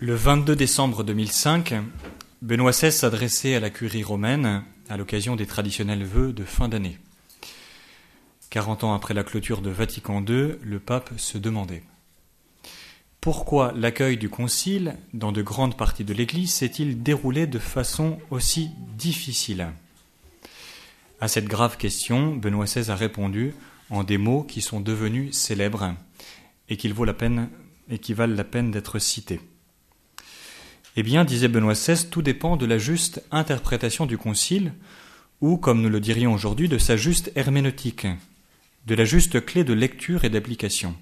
Le 22 décembre 2005, Benoît XVI s'adressait à la curie romaine à l'occasion des traditionnels vœux de fin d'année. 40 ans après la clôture de Vatican II, le pape se demandait « Pourquoi l'accueil du concile, dans de grandes parties de l'Église, s'est-il déroulé de façon aussi difficile ?» À cette grave question, Benoît XVI a répondu en des mots qui sont devenus célèbres et qui valent la peine d'être cités. Eh bien, disait Benoît XVI, tout dépend de la juste interprétation du concile, ou, comme nous le dirions aujourd'hui, de sa juste herméneutique, de la juste clé de lecture et d'application.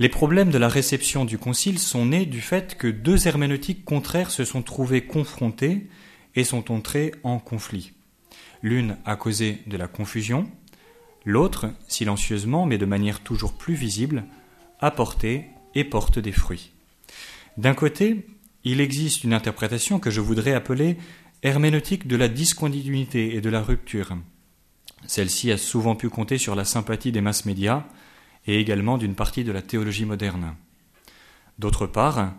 Les problèmes de la réception du concile sont nés du fait que deux herméneutiques contraires se sont trouvées confrontées et sont entrées en conflit. L'une a causé de la confusion, l'autre, silencieusement mais de manière toujours plus visible, a porté et porte des fruits. D'un côté, il existe une interprétation que je voudrais appeler herméneutique de la discontinuité et de la rupture. Celle-ci a souvent pu compter sur la sympathie des masses médias et également d'une partie de la théologie moderne. D'autre part,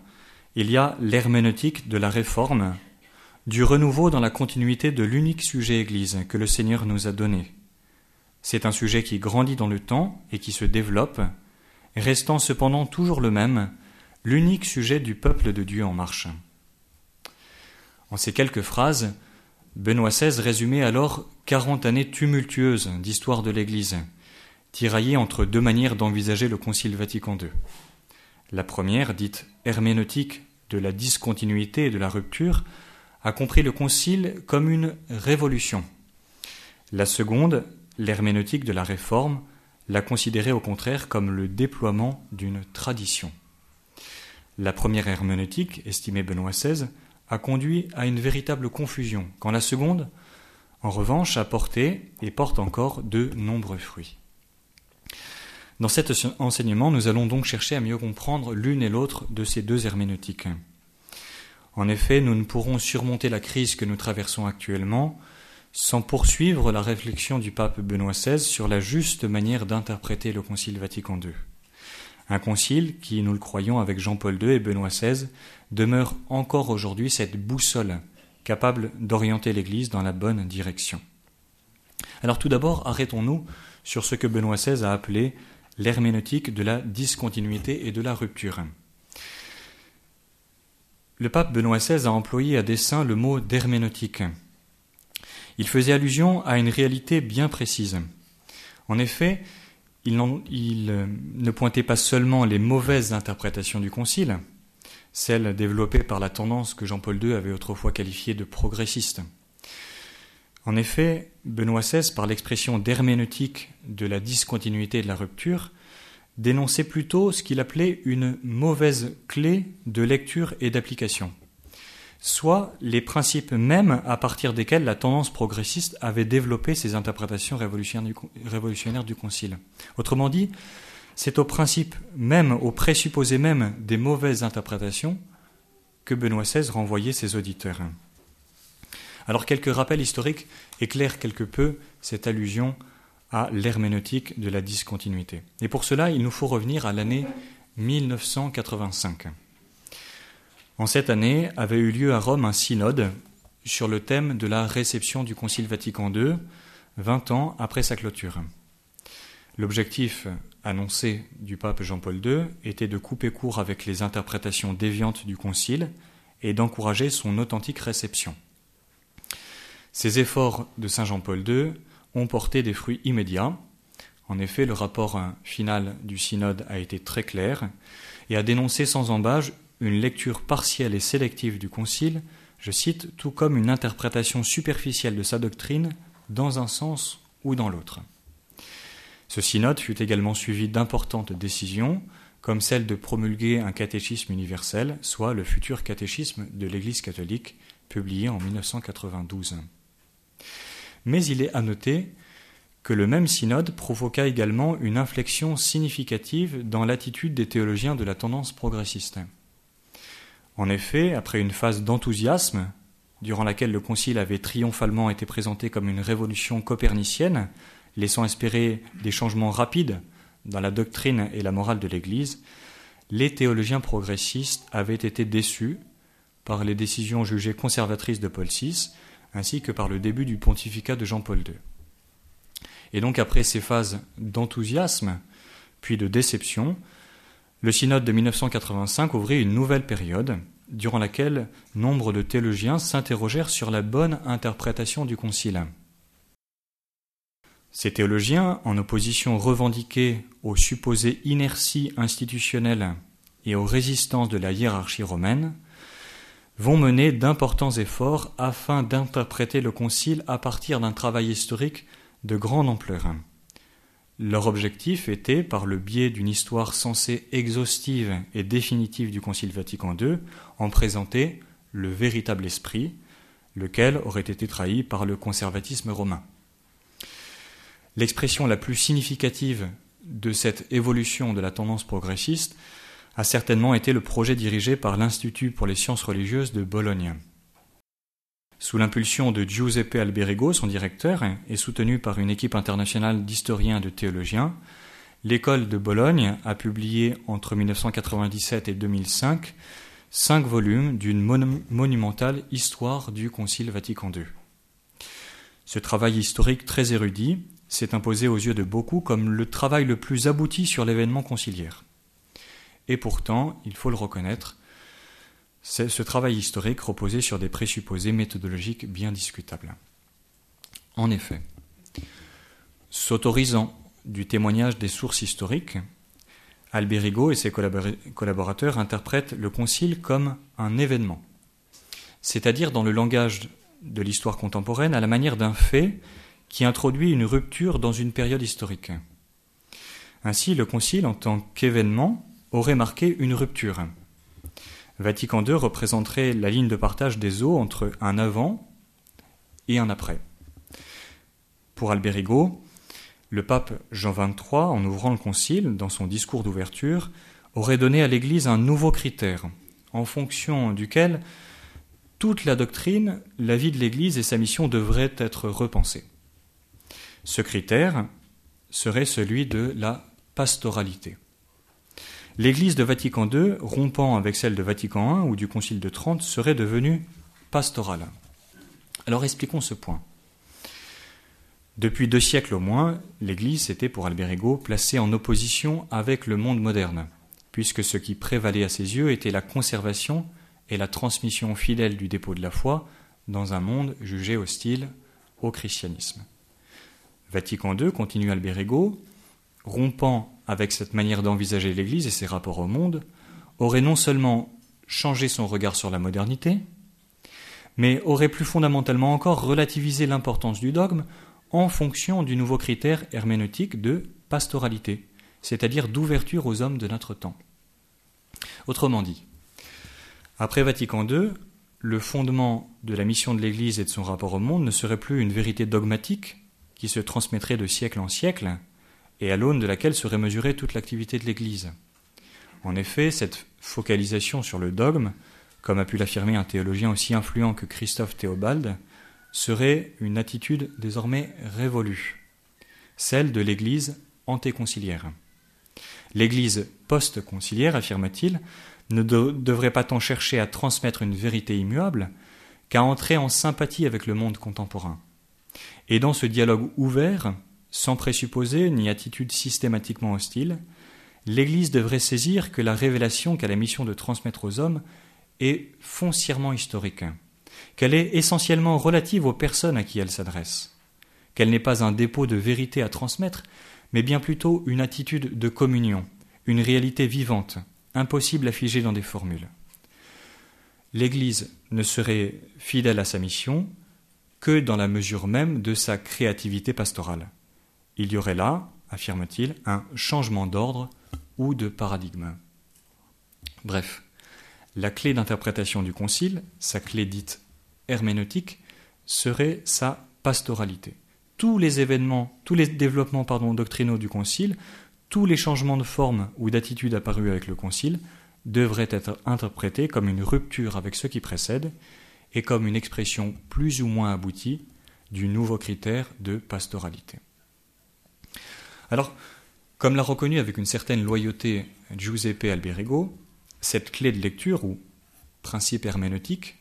il y a l'herméneutique de la réforme, du renouveau dans la continuité de l'unique sujet Église que le Seigneur nous a donné. C'est un sujet qui grandit dans le temps et qui se développe, restant cependant toujours le même, l'unique sujet du peuple de Dieu en marche. En ces quelques phrases, Benoît XVI résumait alors 40 années tumultueuses d'histoire de l'Église, tiraillées entre deux manières d'envisager le Concile Vatican II. La première, dite herméneutique de la discontinuité et de la rupture, a compris le Concile comme une révolution. La seconde, l'herméneutique de la réforme, l'a considérée au contraire comme le déploiement d'une tradition. La première herméneutique, estimait Benoît XVI, a conduit à une véritable confusion, quand la seconde, en revanche, a porté et porte encore de nombreux fruits. Dans cet enseignement, nous allons donc chercher à mieux comprendre l'une et l'autre de ces deux herméneutiques. En effet, nous ne pourrons surmonter la crise que nous traversons actuellement sans poursuivre la réflexion du pape Benoît XVI sur la juste manière d'interpréter le Concile Vatican II. Un concile qui, nous le croyons avec Jean-Paul II et Benoît XVI, demeure encore aujourd'hui cette boussole capable d'orienter l'Église dans la bonne direction. Alors tout d'abord, arrêtons-nous sur ce que Benoît XVI a appelé l'herméneutique de la discontinuité et de la rupture. Le pape Benoît XVI a employé à dessein le mot d'herméneutique. Il faisait allusion à une réalité bien précise. En effet, il ne pointait pas seulement les mauvaises interprétations du Concile, celles développées par la tendance que Jean-Paul II avait autrefois qualifiée de progressiste. En effet, Benoît XVI, par l'expression d'herméneutique de la discontinuité et de la rupture, dénonçait plutôt ce qu'il appelait une mauvaise clé de lecture et d'application, soit les principes mêmes à partir desquels la tendance progressiste avait développé ses interprétations révolutionnaires du Concile. Autrement dit, c'est au principe même, au présupposé même des mauvaises interprétations que Benoît XVI renvoyait ses auditeurs. Alors quelques rappels historiques éclairent quelque peu cette allusion à l'herméneutique de la discontinuité. Et pour cela, il nous faut revenir à l'année 1985. En cette année avait eu lieu à Rome un synode sur le thème de la réception du Concile Vatican II, 20 ans après sa clôture. L'objectif annoncé du pape Jean-Paul II était de couper court avec les interprétations déviantes du Concile et d'encourager son authentique réception. Ces efforts de saint Jean-Paul II ont porté des fruits immédiats. En effet, le rapport final du synode a été très clair et a dénoncé sans embâge une lecture partielle et sélective du Concile, je cite, tout comme une interprétation superficielle de sa doctrine dans un sens ou dans l'autre. Ce synode fut également suivi d'importantes décisions, comme celle de promulguer un catéchisme universel, soit le futur catéchisme de l'Église catholique, publié en 1992. Mais il est à noter que le même synode provoqua également une inflexion significative dans l'attitude des théologiens de la tendance progressiste. En effet, après une phase d'enthousiasme, durant laquelle le Concile avait triomphalement été présenté comme une révolution copernicienne, laissant espérer des changements rapides dans la doctrine et la morale de l'Église, les théologiens progressistes avaient été déçus par les décisions jugées conservatrices de Paul VI, ainsi que par le début du pontificat de Jean-Paul II. Et donc, après ces phases d'enthousiasme, puis de déception, le synode de 1985 ouvrit une nouvelle période, durant laquelle nombre de théologiens s'interrogèrent sur la bonne interprétation du concile. Ces théologiens, en opposition revendiquée aux supposées inerties institutionnelles et aux résistances de la hiérarchie romaine, vont mener d'importants efforts afin d'interpréter le concile à partir d'un travail historique de grande ampleur. Leur objectif était, par le biais d'une histoire censée exhaustive et définitive du Concile Vatican II, en présenter le véritable esprit, lequel aurait été trahi par le conservatisme romain. L'expression la plus significative de cette évolution de la tendance progressiste a certainement été le projet dirigé par l'Institut pour les sciences religieuses de Bologne. Sous l'impulsion de Giuseppe Alberigo, son directeur, et soutenu par une équipe internationale d'historiens et de théologiens, l'école de Bologne a publié entre 1997 et 2005 5 volumes d'une monumentale histoire du Concile Vatican II. Ce travail historique très érudit s'est imposé aux yeux de beaucoup comme le travail le plus abouti sur l'événement conciliaire. Et pourtant, il faut le reconnaître, ce travail historique reposait sur des présupposés méthodologiques bien discutables. En effet, s'autorisant du témoignage des sources historiques, Alberigo et ses collaborateurs interprètent le concile comme un événement, c'est-à-dire dans le langage de l'histoire contemporaine à la manière d'un fait qui introduit une rupture dans une période historique. Ainsi, le concile, en tant qu'événement, aurait marqué une rupture. Vatican II représenterait la ligne de partage des eaux entre un avant et un après. Pour Alberigo, le pape Jean XXIII, en ouvrant le concile, dans son discours d'ouverture, aurait donné à l'Église un nouveau critère, en fonction duquel toute la doctrine, la vie de l'Église et sa mission devraient être repensées. Ce critère serait celui de la pastoralité. L'Église de Vatican II, rompant avec celle de Vatican I ou du Concile de Trente, serait devenue pastorale. Alors expliquons ce point. Depuis 2 siècles au moins, l'Église s'était, pour Alberigo, placée en opposition avec le monde moderne, puisque ce qui prévalait à ses yeux était la conservation et la transmission fidèle du dépôt de la foi dans un monde jugé hostile au christianisme. Vatican II, continue Alberigo, rompant avec cette manière d'envisager l'Église et ses rapports au monde, aurait non seulement changé son regard sur la modernité, mais aurait plus fondamentalement encore relativisé l'importance du dogme en fonction du nouveau critère herméneutique de pastoralité, c'est-à-dire d'ouverture aux hommes de notre temps. Autrement dit, après Vatican II, le fondement de la mission de l'Église et de son rapport au monde ne serait plus une vérité dogmatique qui se transmettrait de siècle en siècle, et à l'aune de laquelle serait mesurée toute l'activité de l'Église. En effet, cette focalisation sur le dogme, comme a pu l'affirmer un théologien aussi influent que Christophe Théobald, serait une attitude désormais révolue, celle de l'Église antéconciliaire. L'Église post-conciliaire, affirme-t-il, ne devrait pas tant chercher à transmettre une vérité immuable qu'à entrer en sympathie avec le monde contemporain. Et dans ce dialogue ouvert, sans présupposé ni attitude systématiquement hostile, l'Église devrait saisir que la révélation qu'elle a mission de transmettre aux hommes est foncièrement historique, qu'elle est essentiellement relative aux personnes à qui elle s'adresse, qu'elle n'est pas un dépôt de vérité à transmettre, mais bien plutôt une attitude de communion, une réalité vivante, impossible à figer dans des formules. L'Église ne serait fidèle à sa mission que dans la mesure même de sa créativité pastorale. Il y aurait là, affirme-t-il, un changement d'ordre ou de paradigme. Bref, la clé d'interprétation du concile, sa clé dite herméneutique, serait sa pastoralité. Tous les développements doctrinaux du concile, tous les changements de forme ou d'attitude apparus avec le concile devraient être interprétés comme une rupture avec ce qui précède et comme une expression plus ou moins aboutie du nouveau critère de pastoralité. Alors, Comme l'a reconnu avec une certaine loyauté Giuseppe Alberigo, cette clé de lecture, ou principe herméneutique,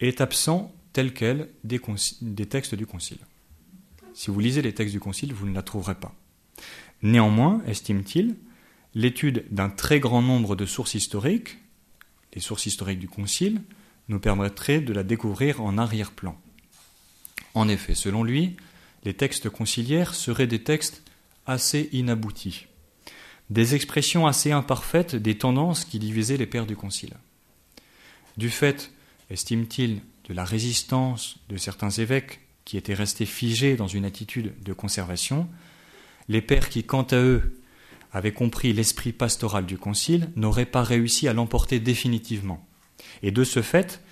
est absent tel quel des textes du Concile. Si vous lisez les textes du Concile, vous ne la trouverez pas. Néanmoins, estime-t-il, l'étude d'un très grand nombre de sources historiques, les sources historiques du Concile, nous permettrait de la découvrir en arrière-plan. En effet, selon lui, les textes conciliaires seraient des textes assez inaboutis, des expressions assez imparfaites des tendances qui divisaient les pères du Concile. Du fait, estime-t-il, de la résistance de certains évêques qui étaient restés figés dans une attitude de conservation, les pères qui, quant à eux, avaient compris l'esprit pastoral du Concile n'auraient pas réussi à l'emporter définitivement. Et de ce fait,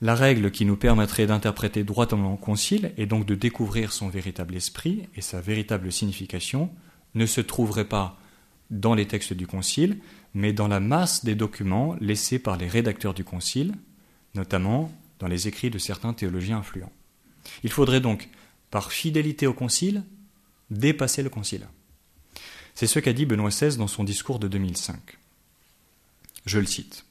la règle qui nous permettrait d'interpréter droitement le Concile, et donc de découvrir son véritable esprit et sa véritable signification, ne se trouverait pas dans les textes du Concile, mais dans la masse des documents laissés par les rédacteurs du Concile, notamment dans les écrits de certains théologiens influents. Il faudrait donc, par fidélité au Concile, dépasser le Concile. C'est ce qu'a dit Benoît XVI dans son discours de 2005. Je le cite.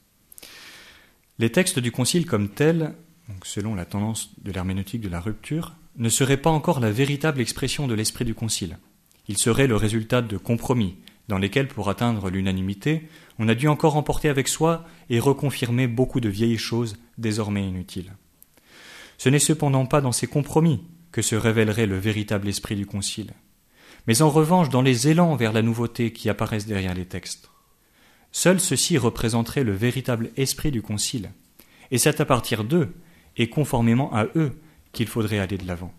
Les textes du Concile comme tels, donc selon la tendance de l'herméneutique de la rupture, ne seraient pas encore la véritable expression de l'esprit du Concile. Ils seraient le résultat de compromis, dans lesquels, pour atteindre l'unanimité, on a dû encore emporter avec soi et reconfirmer beaucoup de vieilles choses désormais inutiles. Ce n'est cependant pas dans ces compromis que se révélerait le véritable esprit du Concile, mais en revanche dans les élans vers la nouveauté qui apparaissent derrière les textes. Seuls ceux-ci représenteraient le véritable esprit du Concile, et c'est à partir d'eux, et conformément à eux, qu'il faudrait aller de l'avant.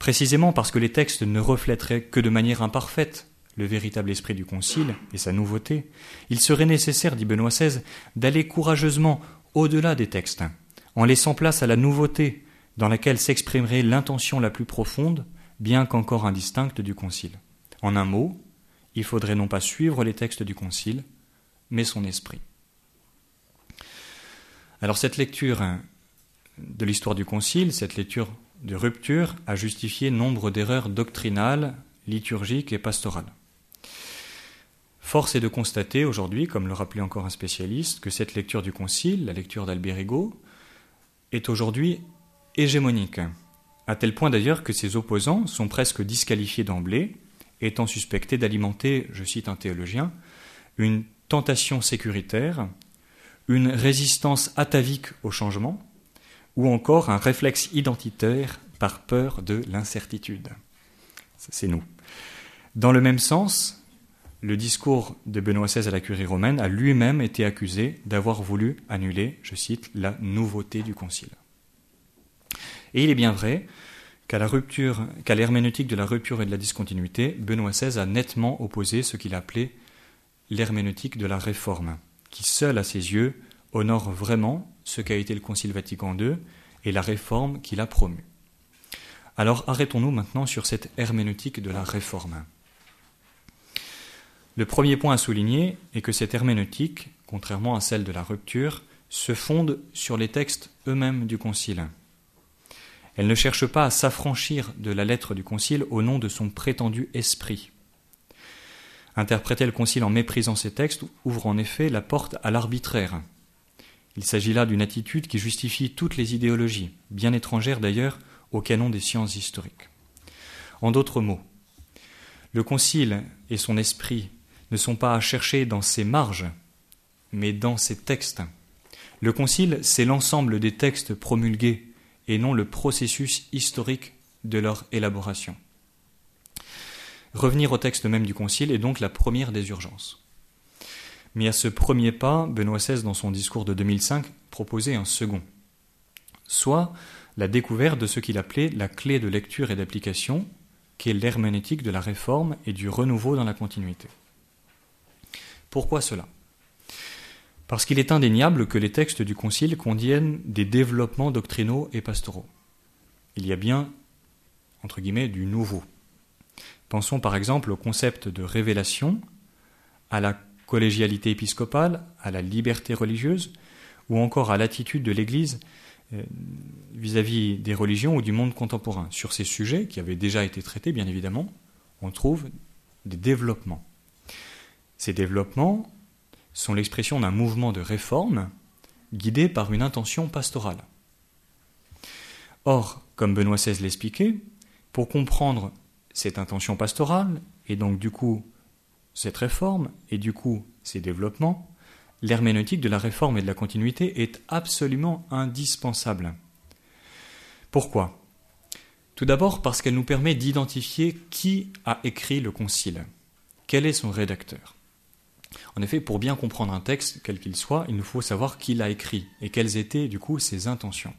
Précisément parce que les textes ne reflèteraient que de manière imparfaite le véritable esprit du Concile et sa nouveauté, il serait nécessaire, dit Benoît XVI, d'aller courageusement au-delà des textes, en laissant place à la nouveauté dans laquelle s'exprimerait l'intention la plus profonde, bien qu'encore indistincte, du Concile. En un mot, il faudrait non pas suivre les textes du Concile, mais son esprit. Alors cette lecture de l'histoire du Concile, cette lecture de rupture, a justifié nombre d'erreurs doctrinales, liturgiques et pastorales. Force est de constater aujourd'hui, comme le rappelait encore un spécialiste, que cette lecture du Concile, la lecture d'Alberigo, est aujourd'hui hégémonique, à tel point d'ailleurs que ses opposants sont presque disqualifiés d'emblée, étant suspecté d'alimenter, je cite un théologien, une tentation sécuritaire, une résistance atavique au changement, ou encore un réflexe identitaire par peur de l'incertitude. Ça, c'est nous. Dans le même sens, le discours de Benoît XVI à la Curie romaine a lui-même été accusé d'avoir voulu annuler, je cite, la nouveauté du Concile. Et il est bien vrai qu'à l'herméneutique de la rupture et de la discontinuité, Benoît XVI a nettement opposé ce qu'il appelait l'herméneutique de la réforme, qui seule, à ses yeux, honore vraiment ce qu'a été le Concile Vatican II et la réforme qu'il a promue. Alors arrêtons-nous maintenant sur cette herméneutique de la réforme. Le premier point à souligner est que cette herméneutique, contrairement à celle de la rupture, se fonde sur les textes eux-mêmes du Concile. Elle ne cherche pas à s'affranchir de la lettre du Concile au nom de son prétendu esprit. Interpréter le Concile en méprisant ses textes ouvre en effet la porte à l'arbitraire. Il s'agit là d'une attitude qui justifie toutes les idéologies, bien étrangères d'ailleurs au canon des sciences historiques. En d'autres mots, le Concile et son esprit ne sont pas à chercher dans ses marges, mais dans ses textes. Le Concile, c'est l'ensemble des textes promulgués, et non le processus historique de leur élaboration. Revenir au texte même du Concile est donc la première des urgences. Mais à ce premier pas, Benoît XVI, dans son discours de 2005, proposait un second, soit la découverte de ce qu'il appelait la clé de lecture et d'application, qui est l'herméneutique de la réforme et du renouveau dans la continuité. Pourquoi cela ? Parce qu'il est indéniable que les textes du Concile contiennent des développements doctrinaux et pastoraux. Il y a bien, entre guillemets, du nouveau. Pensons par exemple au concept de révélation, à la collégialité épiscopale, à la liberté religieuse, ou encore à l'attitude de l'Église vis-à-vis des religions ou du monde contemporain. Sur ces sujets, qui avaient déjà été traités, bien évidemment, on trouve des développements. Ces développements sont l'expression d'un mouvement de réforme guidé par une intention pastorale. Or, comme Benoît XVI l'expliquait, pour comprendre cette intention pastorale, et donc du coup cette réforme, et du coup ces développements, l'herméneutique de la réforme et de la continuité est absolument indispensable. Pourquoi ? Tout d'abord parce qu'elle nous permet d'identifier qui a écrit le concile, quel est son rédacteur. En effet, pour bien comprendre un texte, quel qu'il soit, il nous faut savoir qui l'a écrit et quelles étaient du coup ses intentions.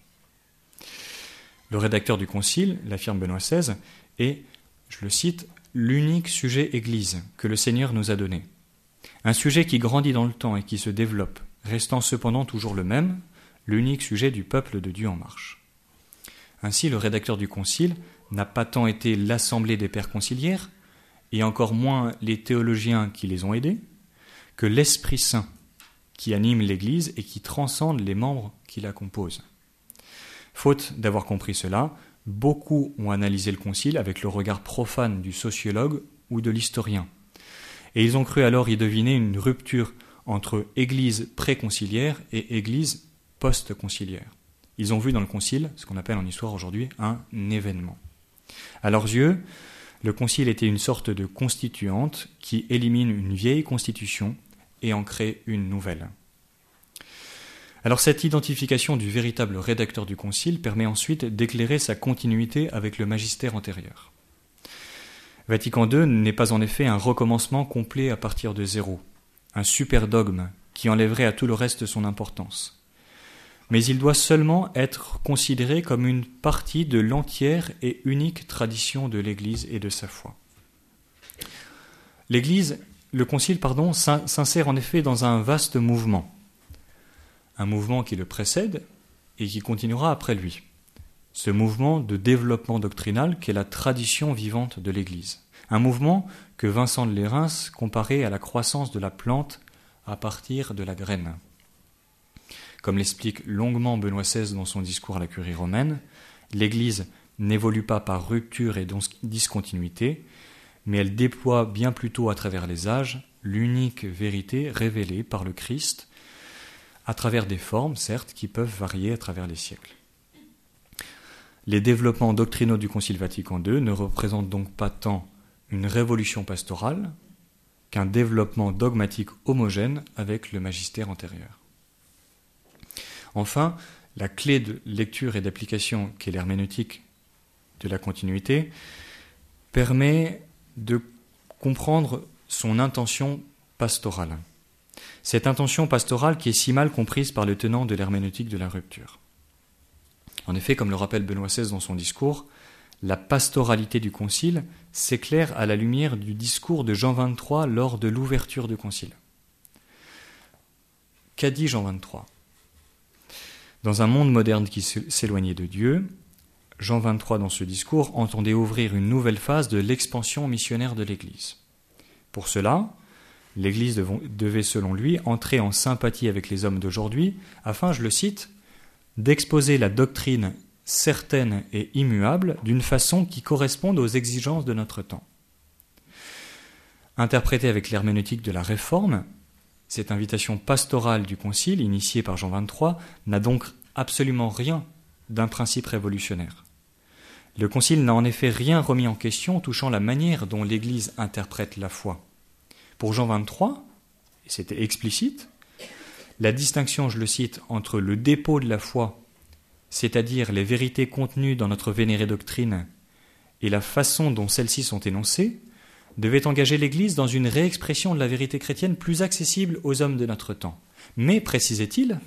Le rédacteur du concile, l'affirme Benoît XVI, est, je le cite, « l'unique sujet Église que le Seigneur nous a donné. Un sujet qui grandit dans le temps et qui se développe, restant cependant toujours le même, l'unique sujet du peuple de Dieu en marche. » Ainsi, le rédacteur du concile n'a pas tant été l'assemblée des pères conciliaires, et encore moins les théologiens qui les ont aidés, que l'Esprit Saint qui anime l'Église et qui transcende les membres qui la composent. Faute d'avoir compris cela, beaucoup ont analysé le concile avec le regard profane du sociologue ou de l'historien. Et ils ont cru alors y deviner une rupture entre Église préconciliaire et Église post-conciliaire. Ils ont vu dans le concile, ce qu'on appelle en histoire aujourd'hui, un événement. À leurs yeux, le concile était une sorte de constituante qui élimine une vieille constitution et en crée une nouvelle. Alors cette identification du véritable rédacteur du concile permet ensuite d'éclairer sa continuité avec le magistère antérieur. Vatican II n'est pas en effet un recommencement complet à partir de zéro, un super dogme qui enlèverait à tout le reste son importance. Mais il doit seulement être considéré comme une partie de l'entière et unique tradition de l'Église et de sa foi. Le concile, s'insère en effet dans un vaste mouvement, un mouvement qui le précède et qui continuera après lui. Ce mouvement de développement doctrinal qu'est la tradition vivante de l'Église. Un mouvement que Vincent de Lérins comparait à la croissance de la plante à partir de la graine. Comme l'explique longuement Benoît XVI dans son discours à la Curie romaine, l'Église n'évolue pas par rupture et discontinuité, mais elle déploie bien plutôt à travers les âges l'unique vérité révélée par le Christ, à travers des formes, certes, qui peuvent varier à travers les siècles. Les développements doctrinaux du Concile Vatican II ne représentent donc pas tant une révolution pastorale qu'un développement dogmatique homogène avec le magistère antérieur. Enfin, la clé de lecture et d'application qu'est l'herméneutique de la continuité permet de comprendre son intention pastorale. Cette intention pastorale qui est si mal comprise par le tenant de l'herméneutique de la rupture. En effet, comme le rappelle Benoît XVI dans son discours, la pastoralité du concile s'éclaire à la lumière du discours de Jean XXIII lors de l'ouverture du concile. Qu'a dit Jean XXIII ? Dans un monde moderne qui s'éloignait de Dieu, Jean XXIII dans ce discours entendait ouvrir une nouvelle phase de l'expansion missionnaire de l'Église. Pour cela, l'Église devait, selon lui, entrer en sympathie avec les hommes d'aujourd'hui afin, je le cite, « d'exposer la doctrine certaine et immuable d'une façon qui corresponde aux exigences de notre temps ». Interprétée avec l'herméneutique de la Réforme, cette invitation pastorale du Concile, initiée par Jean XXIII, n'a donc absolument rien d'un principe révolutionnaire. Le Concile n'a en effet rien remis en question touchant la manière dont l'Église interprète la foi. Pour Jean XXIII, et c'était explicite, la distinction, je le cite, entre le dépôt de la foi, c'est-à-dire les vérités contenues dans notre vénérée doctrine, et la façon dont celles-ci sont énoncées, devait engager l'Église dans une réexpression de la vérité chrétienne plus accessible aux hommes de notre temps. Mais, précisait-il,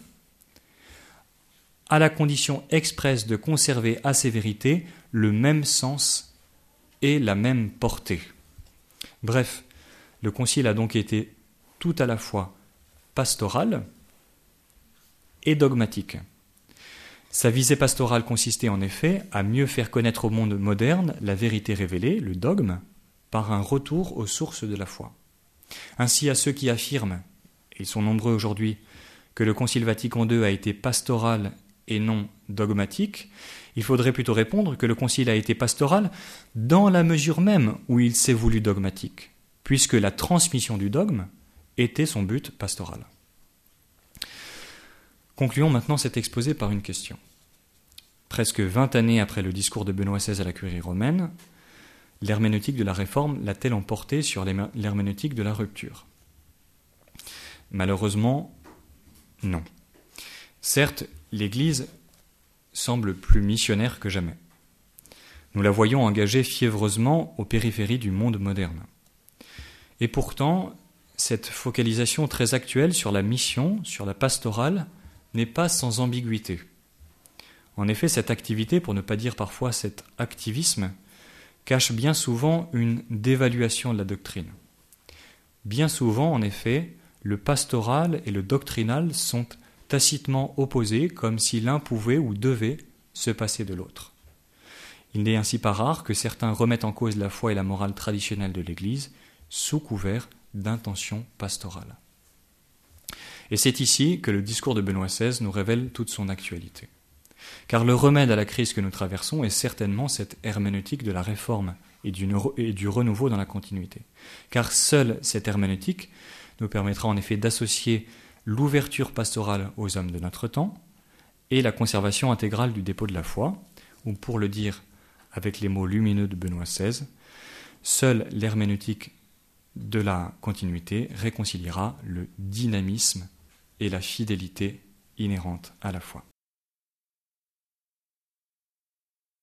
à la condition expresse de conserver à ces vérités le même sens et la même portée. Bref, le concile a donc été tout à la fois pastoral et dogmatique. Sa visée pastorale consistait en effet à mieux faire connaître au monde moderne la vérité révélée, le dogme, par un retour aux sources de la foi. Ainsi, à ceux qui affirment, et ils sont nombreux aujourd'hui, que le Concile Vatican II a été pastoral et non dogmatique, il faudrait plutôt répondre que le concile a été pastoral dans la mesure même où il s'est voulu dogmatique. puisque la transmission du dogme était son but pastoral. Concluons maintenant cet exposé par une question. Presque 20 années après le discours de Benoît XVI à la Curie romaine, l'herméneutique de la Réforme l'a-t-elle emporté sur l'herméneutique de la rupture ? Malheureusement, non. Certes, l'Église semble plus missionnaire que jamais. Nous la voyons engagée fiévreusement aux périphéries du monde moderne. Et pourtant, cette focalisation très actuelle sur la mission, sur la pastorale, n'est pas sans ambiguïté. En effet, cette activité, pour ne pas dire parfois cet activisme, cache bien souvent une dévaluation de la doctrine. Bien souvent, en effet, le pastoral et le doctrinal sont tacitement opposés, comme si l'un pouvait ou devait se passer de l'autre. Il n'est ainsi pas rare que certains remettent en cause la foi et la morale traditionnelle de l'Église sous couvert d'intention pastorale. Et c'est ici que le discours de Benoît XVI nous révèle toute son actualité. Car le remède à la crise que nous traversons est certainement cette herméneutique de la Réforme et du renouveau dans la continuité. Car seule cette herméneutique nous permettra en effet d'associer l'ouverture pastorale aux hommes de notre temps et la conservation intégrale du dépôt de la foi, ou pour le dire avec les mots lumineux de Benoît XVI, seule l'herméneutique de la continuité réconciliera le dynamisme et la fidélité inhérente à la foi.